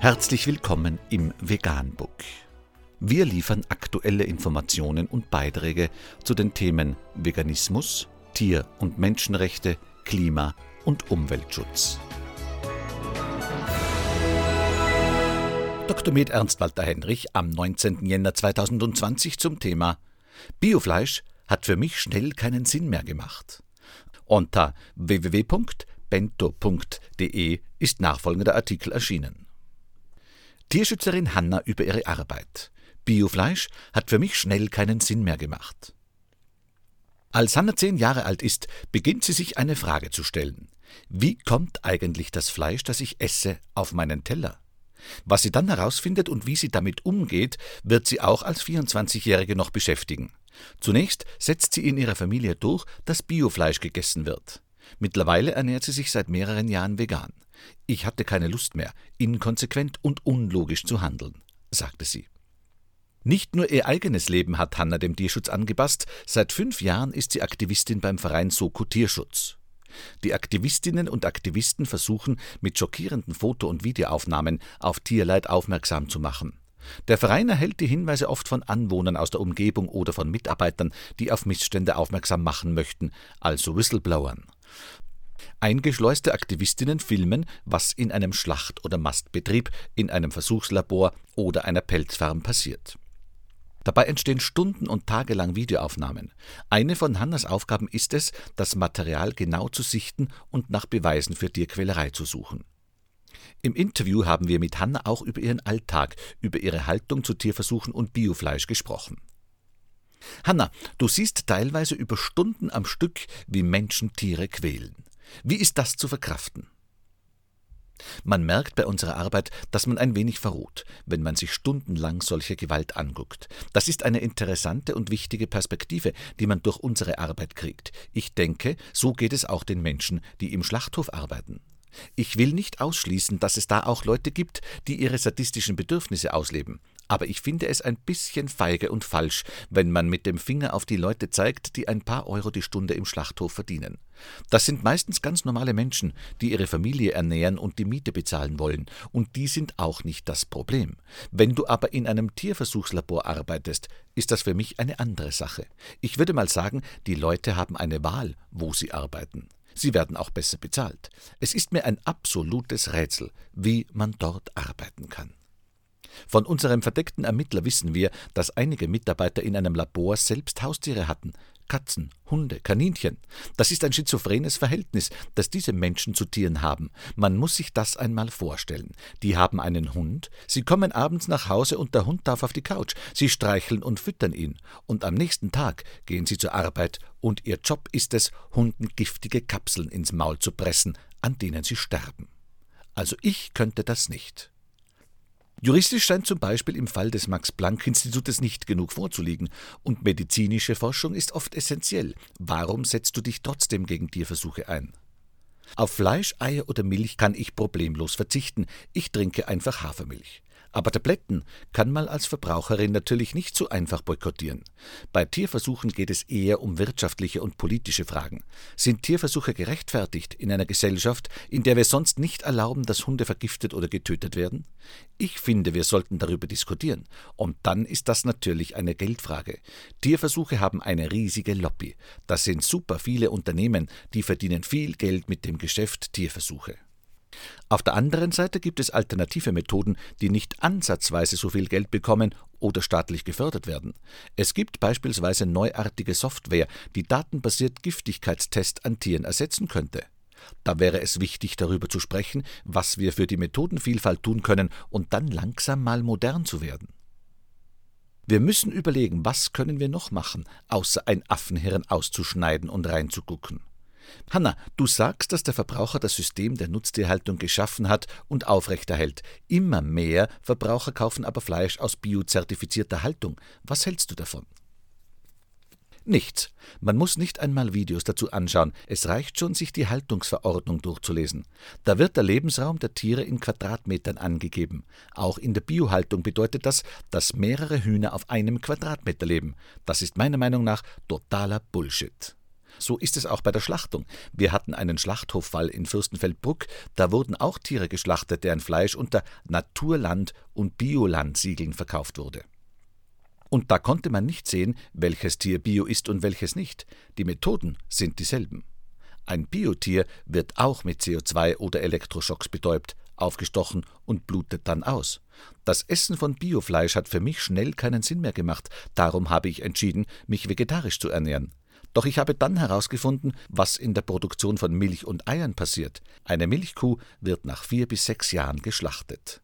Herzlich willkommen im Veganbook. Wir liefern aktuelle Informationen und Beiträge zu den Themen Veganismus, Tier- und Menschenrechte, Klima- und Umweltschutz. Dr. Med. Ernst-Walter-Henrich am 19. Jänner 2020 zum Thema Biofleisch hat für mich schnell keinen Sinn mehr gemacht. Unter www.bento.de ist nachfolgender Artikel erschienen. Tierschützerin Hanna über ihre Arbeit. Biofleisch hat für mich schnell keinen Sinn mehr gemacht. Als Hanna 10 Jahre alt ist, beginnt sie sich eine Frage zu stellen. Wie kommt eigentlich das Fleisch, das ich esse, auf meinen Teller? Was sie dann herausfindet und wie sie damit umgeht, wird sie auch als 24-Jährige noch beschäftigen. Zunächst setzt sie in ihrer Familie durch, dass Biofleisch gegessen wird. Mittlerweile ernährt sie sich seit mehreren Jahren vegan. Ich hatte keine Lust mehr, inkonsequent und unlogisch zu handeln, sagte sie. Nicht nur ihr eigenes Leben hat Hanna dem Tierschutz angepasst, seit 5 Jahren ist sie Aktivistin beim Verein Soko Tierschutz. Die Aktivistinnen und Aktivisten versuchen, mit schockierenden Foto- und Videoaufnahmen auf Tierleid aufmerksam zu machen. Der Verein erhält die Hinweise oft von Anwohnern aus der Umgebung oder von Mitarbeitern, die auf Missstände aufmerksam machen möchten, also Whistleblowern. Eingeschleuste Aktivistinnen filmen, was in einem Schlacht- oder Mastbetrieb, in einem Versuchslabor oder einer Pelzfarm passiert. Dabei entstehen stunden- und tagelang Videoaufnahmen. Eine von Hannas Aufgaben ist es, das Material genau zu sichten und nach Beweisen für Tierquälerei zu suchen. Im Interview haben wir mit Hanna auch über ihren Alltag, über ihre Haltung zu Tierversuchen und Biofleisch gesprochen. Hanna, du siehst teilweise über Stunden am Stück, wie Menschen Tiere quälen. Wie ist das zu verkraften? Man merkt bei unserer Arbeit, dass man ein wenig verroht, wenn man sich stundenlang solche Gewalt anguckt. Das ist eine interessante und wichtige Perspektive, die man durch unsere Arbeit kriegt. Ich denke, so geht es auch den Menschen, die im Schlachthof arbeiten. Ich will nicht ausschließen, dass es da auch Leute gibt, die ihre sadistischen Bedürfnisse ausleben. Aber ich finde es ein bisschen feige und falsch, wenn man mit dem Finger auf die Leute zeigt, die ein paar Euro die Stunde im Schlachthof verdienen. Das sind meistens ganz normale Menschen, die ihre Familie ernähren und die Miete bezahlen wollen. Und die sind auch nicht das Problem. Wenn du aber in einem Tierversuchslabor arbeitest, ist das für mich eine andere Sache. Ich würde mal sagen, die Leute haben eine Wahl, wo sie arbeiten. Sie werden auch besser bezahlt. Es ist mir ein absolutes Rätsel, wie man dort arbeiten kann. Von unserem verdeckten Ermittler wissen wir, dass einige Mitarbeiter in einem Labor selbst Haustiere hatten. Katzen, Hunde, Kaninchen. Das ist ein schizophrenes Verhältnis, das diese Menschen zu Tieren haben. Man muss sich das einmal vorstellen. Die haben einen Hund, sie kommen abends nach Hause und der Hund darf auf die Couch. Sie streicheln und füttern ihn. Und am nächsten Tag gehen sie zur Arbeit und ihr Job ist es, Hunden giftige Kapseln ins Maul zu pressen, an denen sie sterben. Also ich könnte das nicht. Juristisch scheint zum Beispiel im Fall des Max-Planck-Institutes nicht genug vorzuliegen und medizinische Forschung ist oft essentiell. Warum setzt du dich trotzdem gegen Tierversuche ein? Auf Fleisch, Eier oder Milch kann ich problemlos verzichten. Ich trinke einfach Hafermilch. Aber Tabletten kann man als Verbraucherin natürlich nicht so einfach boykottieren. Bei Tierversuchen geht es eher um wirtschaftliche und politische Fragen. Sind Tierversuche gerechtfertigt in einer Gesellschaft, in der wir sonst nicht erlauben, dass Hunde vergiftet oder getötet werden? Ich finde, wir sollten darüber diskutieren. Und dann ist das natürlich eine Geldfrage. Tierversuche haben eine riesige Lobby. Das sind super viele Unternehmen, die verdienen viel Geld mit dem Geschäft Tierversuche. Auf der anderen Seite gibt es alternative Methoden, die nicht ansatzweise so viel Geld bekommen oder staatlich gefördert werden. Es gibt beispielsweise neuartige Software, die datenbasiert Giftigkeitstests an Tieren ersetzen könnte. Da wäre es wichtig, darüber zu sprechen, was wir für die Methodenvielfalt tun können und dann langsam mal modern zu werden. Wir müssen überlegen, was können wir noch machen, außer ein Affenhirn auszuschneiden und reinzugucken. Hanna, du sagst, dass der Verbraucher das System der Nutztierhaltung geschaffen hat und aufrechterhält. Immer mehr Verbraucher kaufen aber Fleisch aus biozertifizierter Haltung. Was hältst du davon? Nichts. Man muss nicht einmal Videos dazu anschauen. Es reicht schon, sich die Haltungsverordnung durchzulesen. Da wird der Lebensraum der Tiere in Quadratmetern angegeben. Auch in der Biohaltung bedeutet das, dass mehrere Hühner auf einem Quadratmeter leben. Das ist meiner Meinung nach totaler Bullshit. So ist es auch bei der Schlachtung. Wir hatten einen Schlachthoffall in Fürstenfeldbruck, da wurden auch Tiere geschlachtet, deren Fleisch unter Naturland- und Bioland-Siegeln verkauft wurde. Und da konnte man nicht sehen, welches Tier bio ist und welches nicht. Die Methoden sind dieselben. Ein Biotier wird auch mit CO2 oder Elektroschocks betäubt, aufgestochen und blutet dann aus. Das Essen von Biofleisch hat für mich schnell keinen Sinn mehr gemacht, darum habe ich entschieden, mich vegetarisch zu ernähren. Doch ich habe dann herausgefunden, was in der Produktion von Milch und Eiern passiert. Eine Milchkuh wird nach 4 bis 6 Jahren geschlachtet.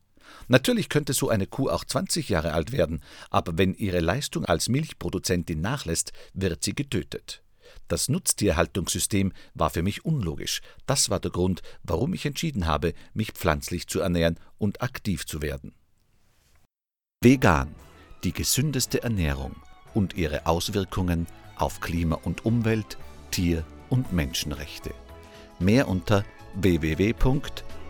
Natürlich könnte so eine Kuh auch 20 Jahre alt werden, aber wenn ihre Leistung als Milchproduzentin nachlässt, wird sie getötet. Das Nutztierhaltungssystem war für mich unlogisch. Das war der Grund, warum ich entschieden habe, mich pflanzlich zu ernähren und aktiv zu werden. Vegan, die gesündeste Ernährung und ihre Auswirkungen auf Klima und Umwelt, Tier- und Menschenrechte. Mehr unter www.provegan.info